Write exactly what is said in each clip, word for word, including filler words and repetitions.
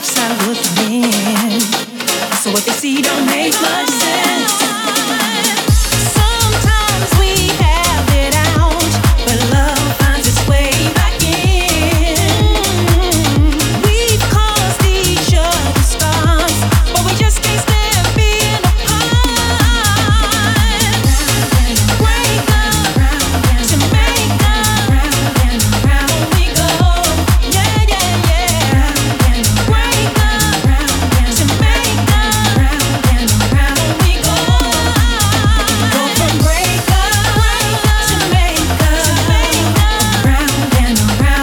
outside looking in. So what they see don't make much sense. Sometimes we have it out, but love finds its way back in. We've caused each other scars, but we just can't stand being apart. Wake up to make up, round we go. Yeah, yeah, yeah. Wake up to make up, round we go. Go from break up to make up, round and around we go. Sometimes I hate that I love us. We keep going around in circles. Go from break up to make up, round and around we go. Sometimes I hate that I love us. We keep going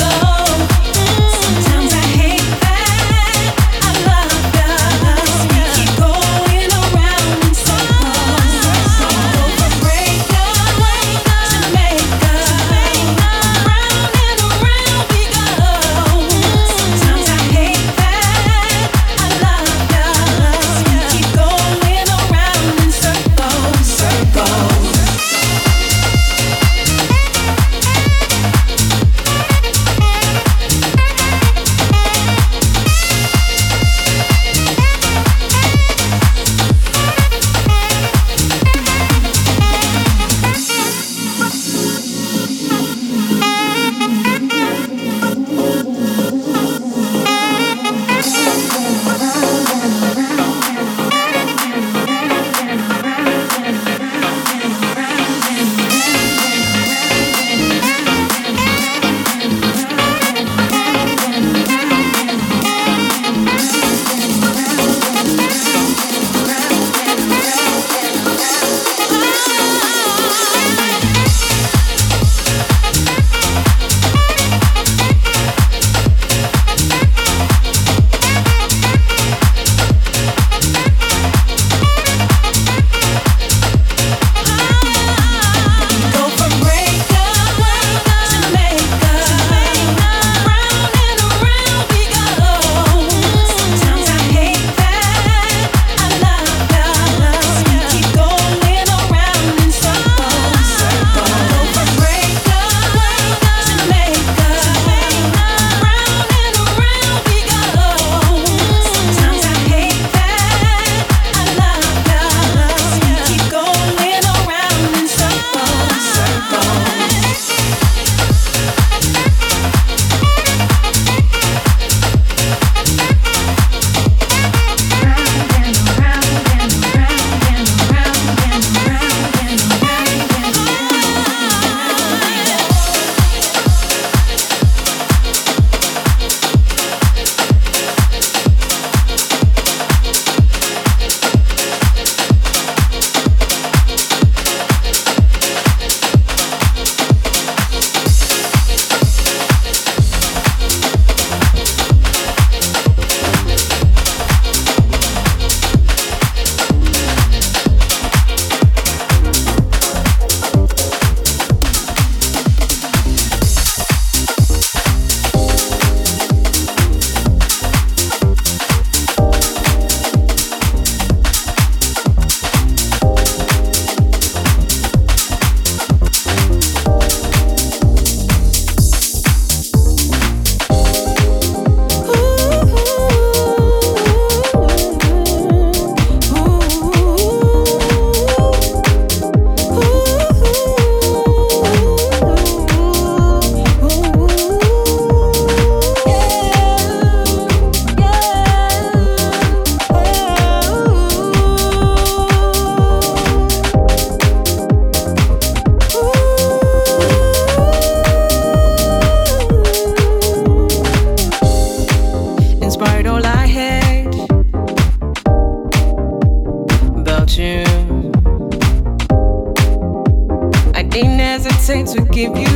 around in circles. Circles. Go from break up to make up, round and around we go. Sometimes I hate that I love us. We keep going around in circles. Go from break up to make up, round and around we go. Sometimes I hate that I love us. We keep going around in circles. Circles. Inspired all I had about you. I didn't hesitate to give you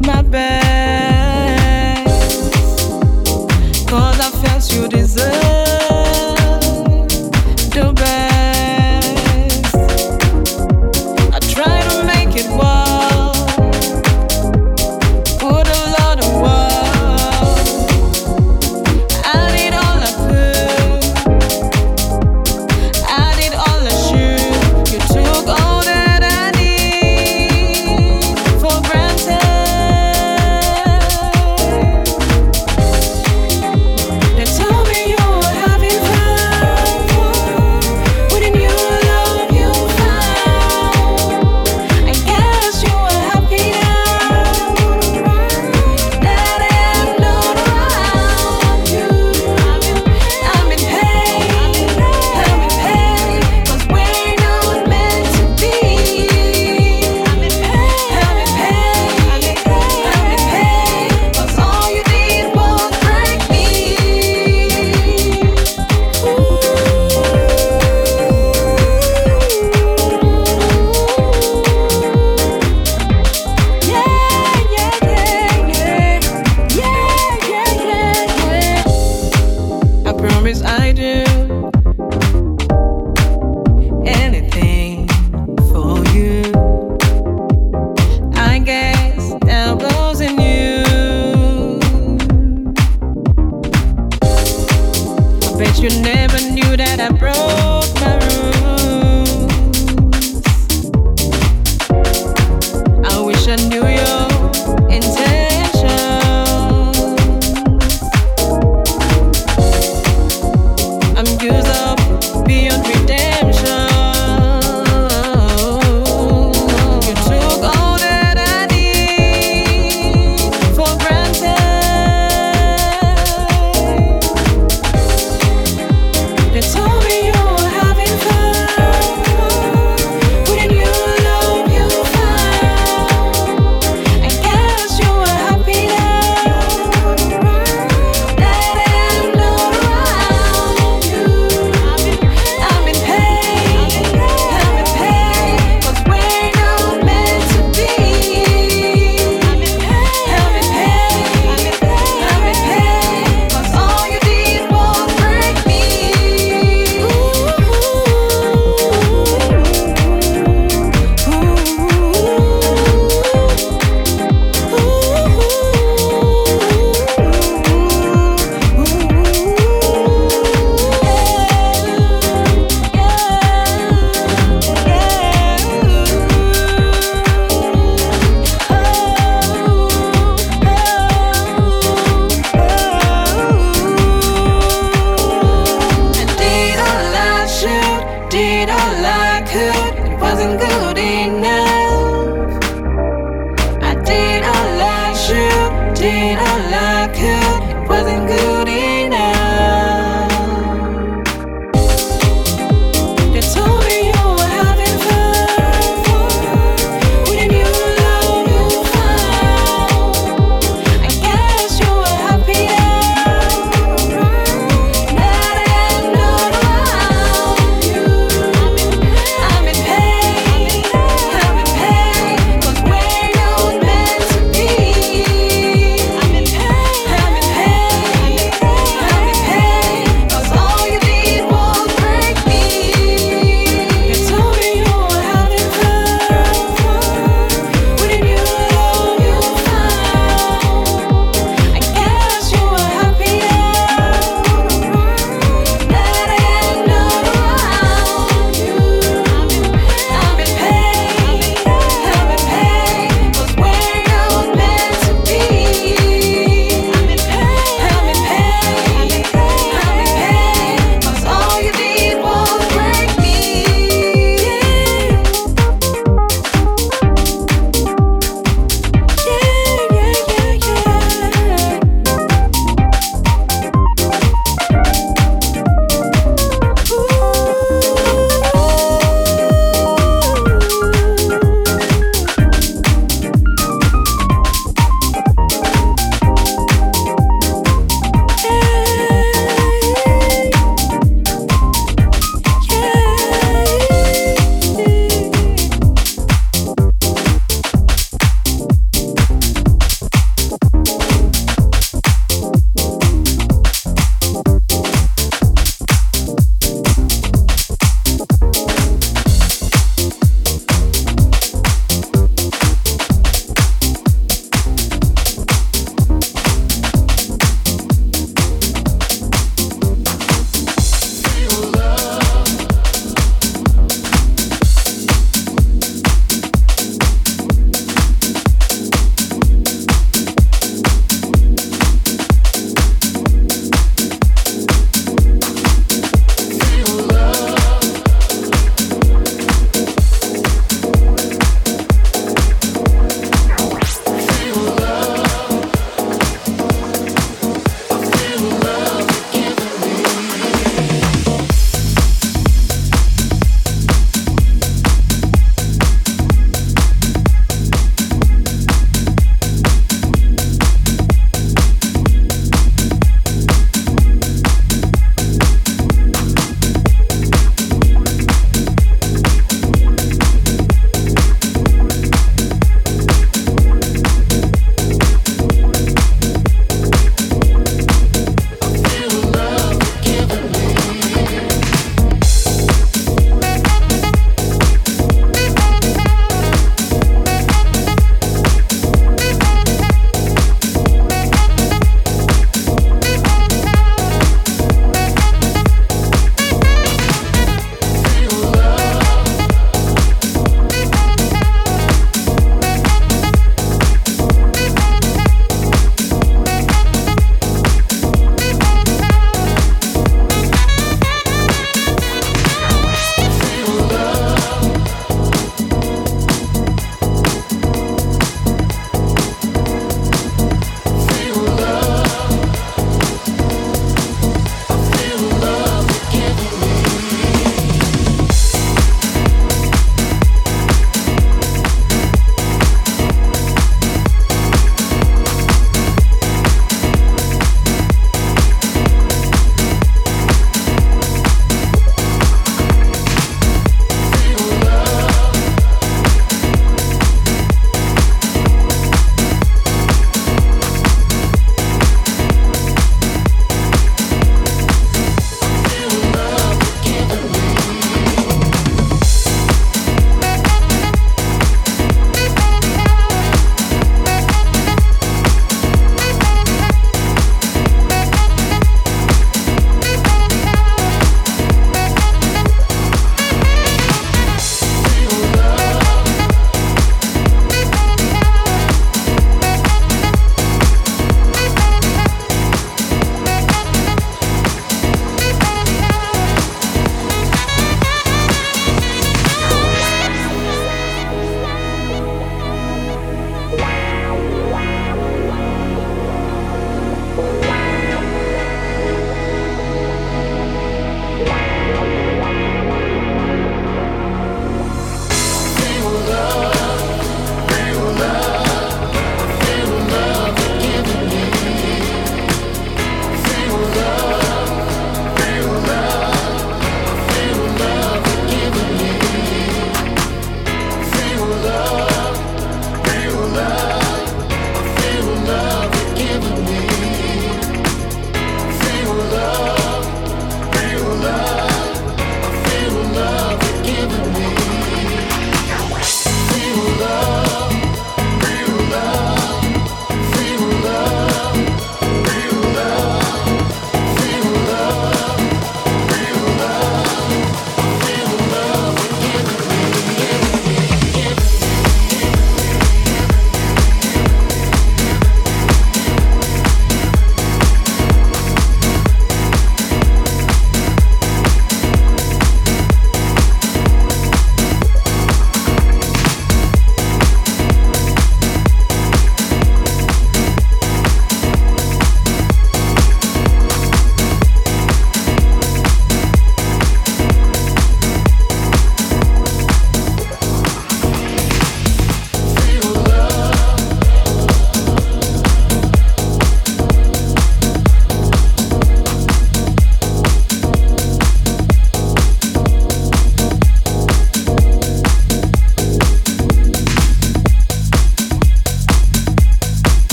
my best, 'cause I felt you deserve the best. I tried to make it work, put a lot of work. I did all I could, I did all I should. You took all that I need for granted. you never knew that I broke my rules. I wish I knew your intentions. I'm used up beyond redemption.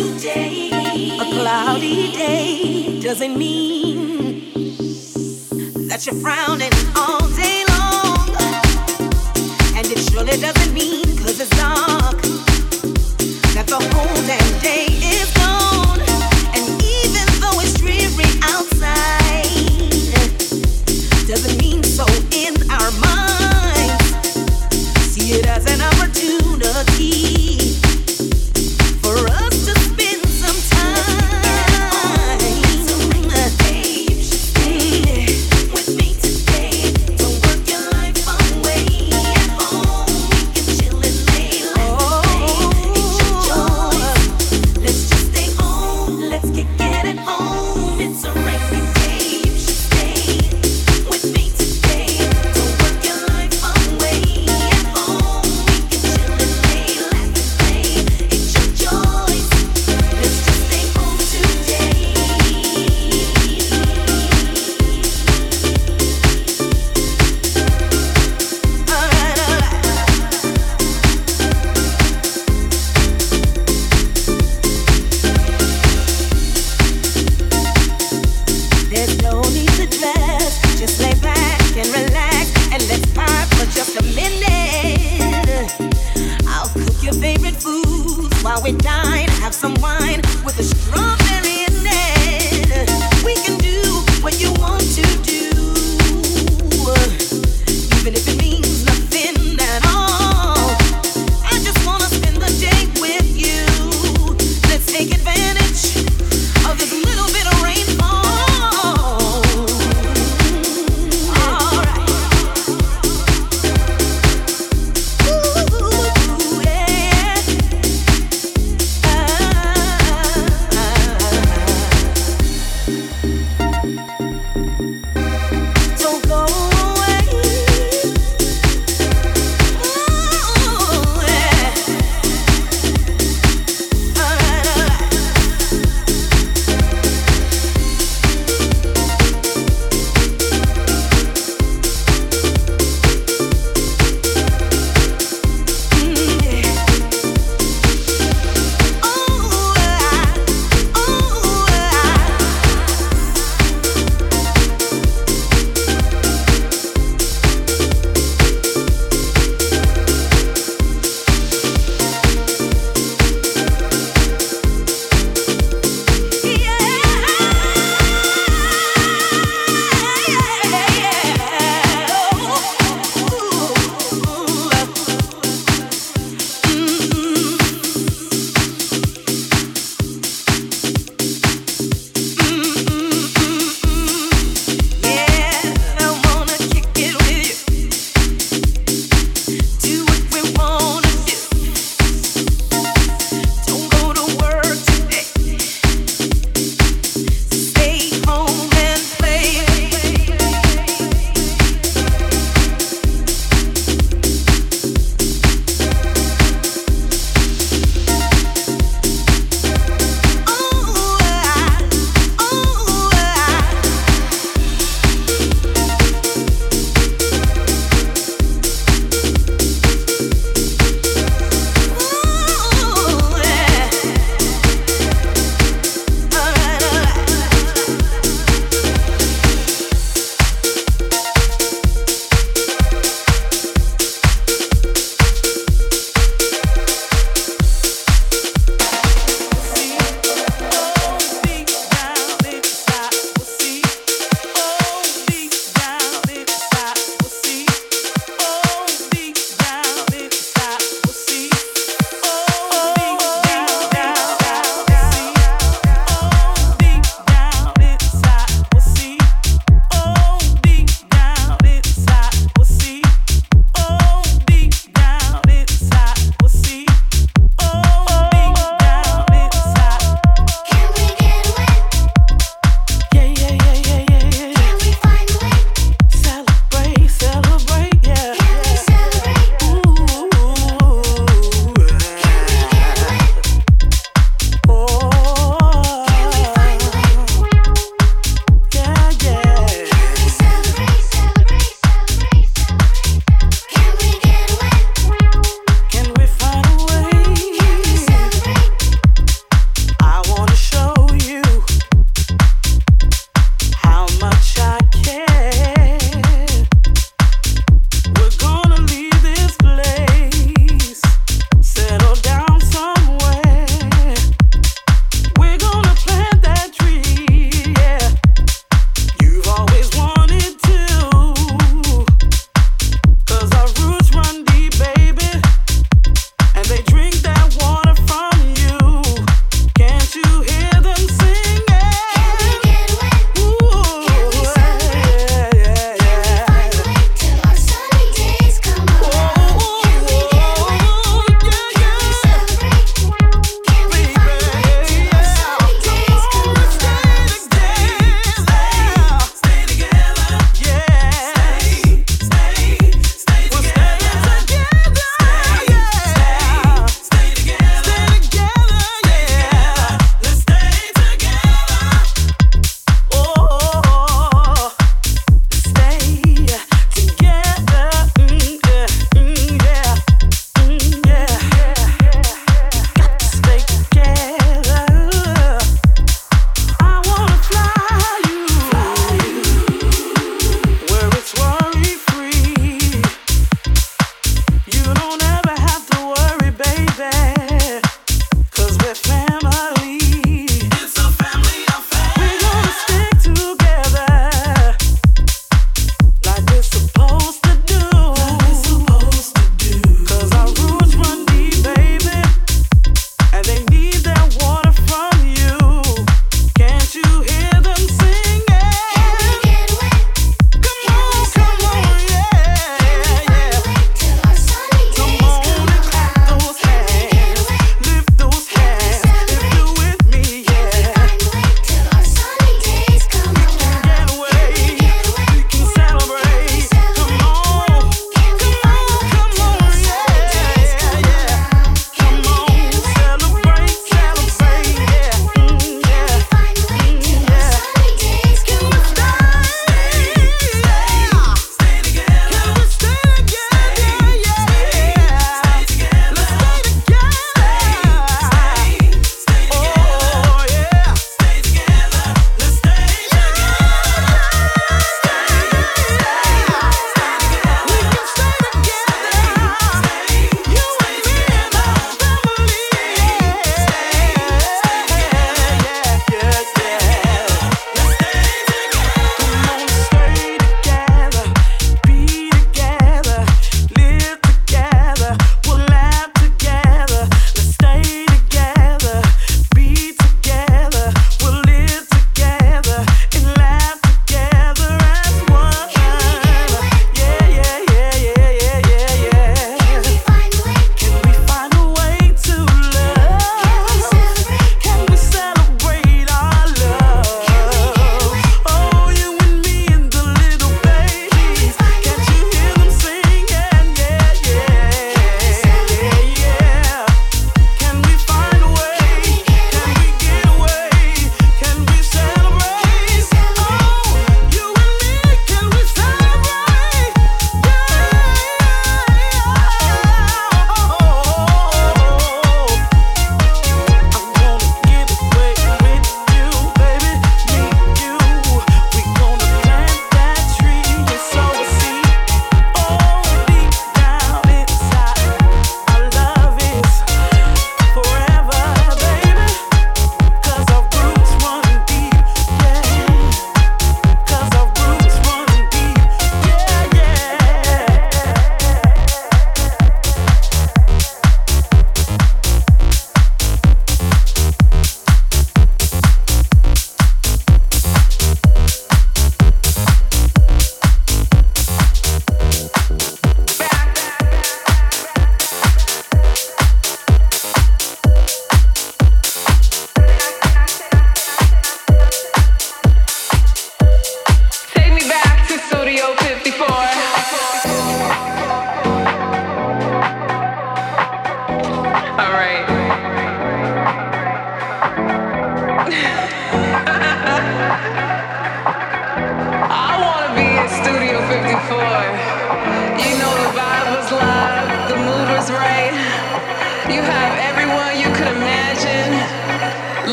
blue day, a cloudy day doesn't mean that you're frowning all day long, and it surely doesn't mean 'cause it's dark that the whole damn day is gone. And even though it's dreary outside, doesn't mean so in our minds. See it as an opportunity.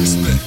Perfect.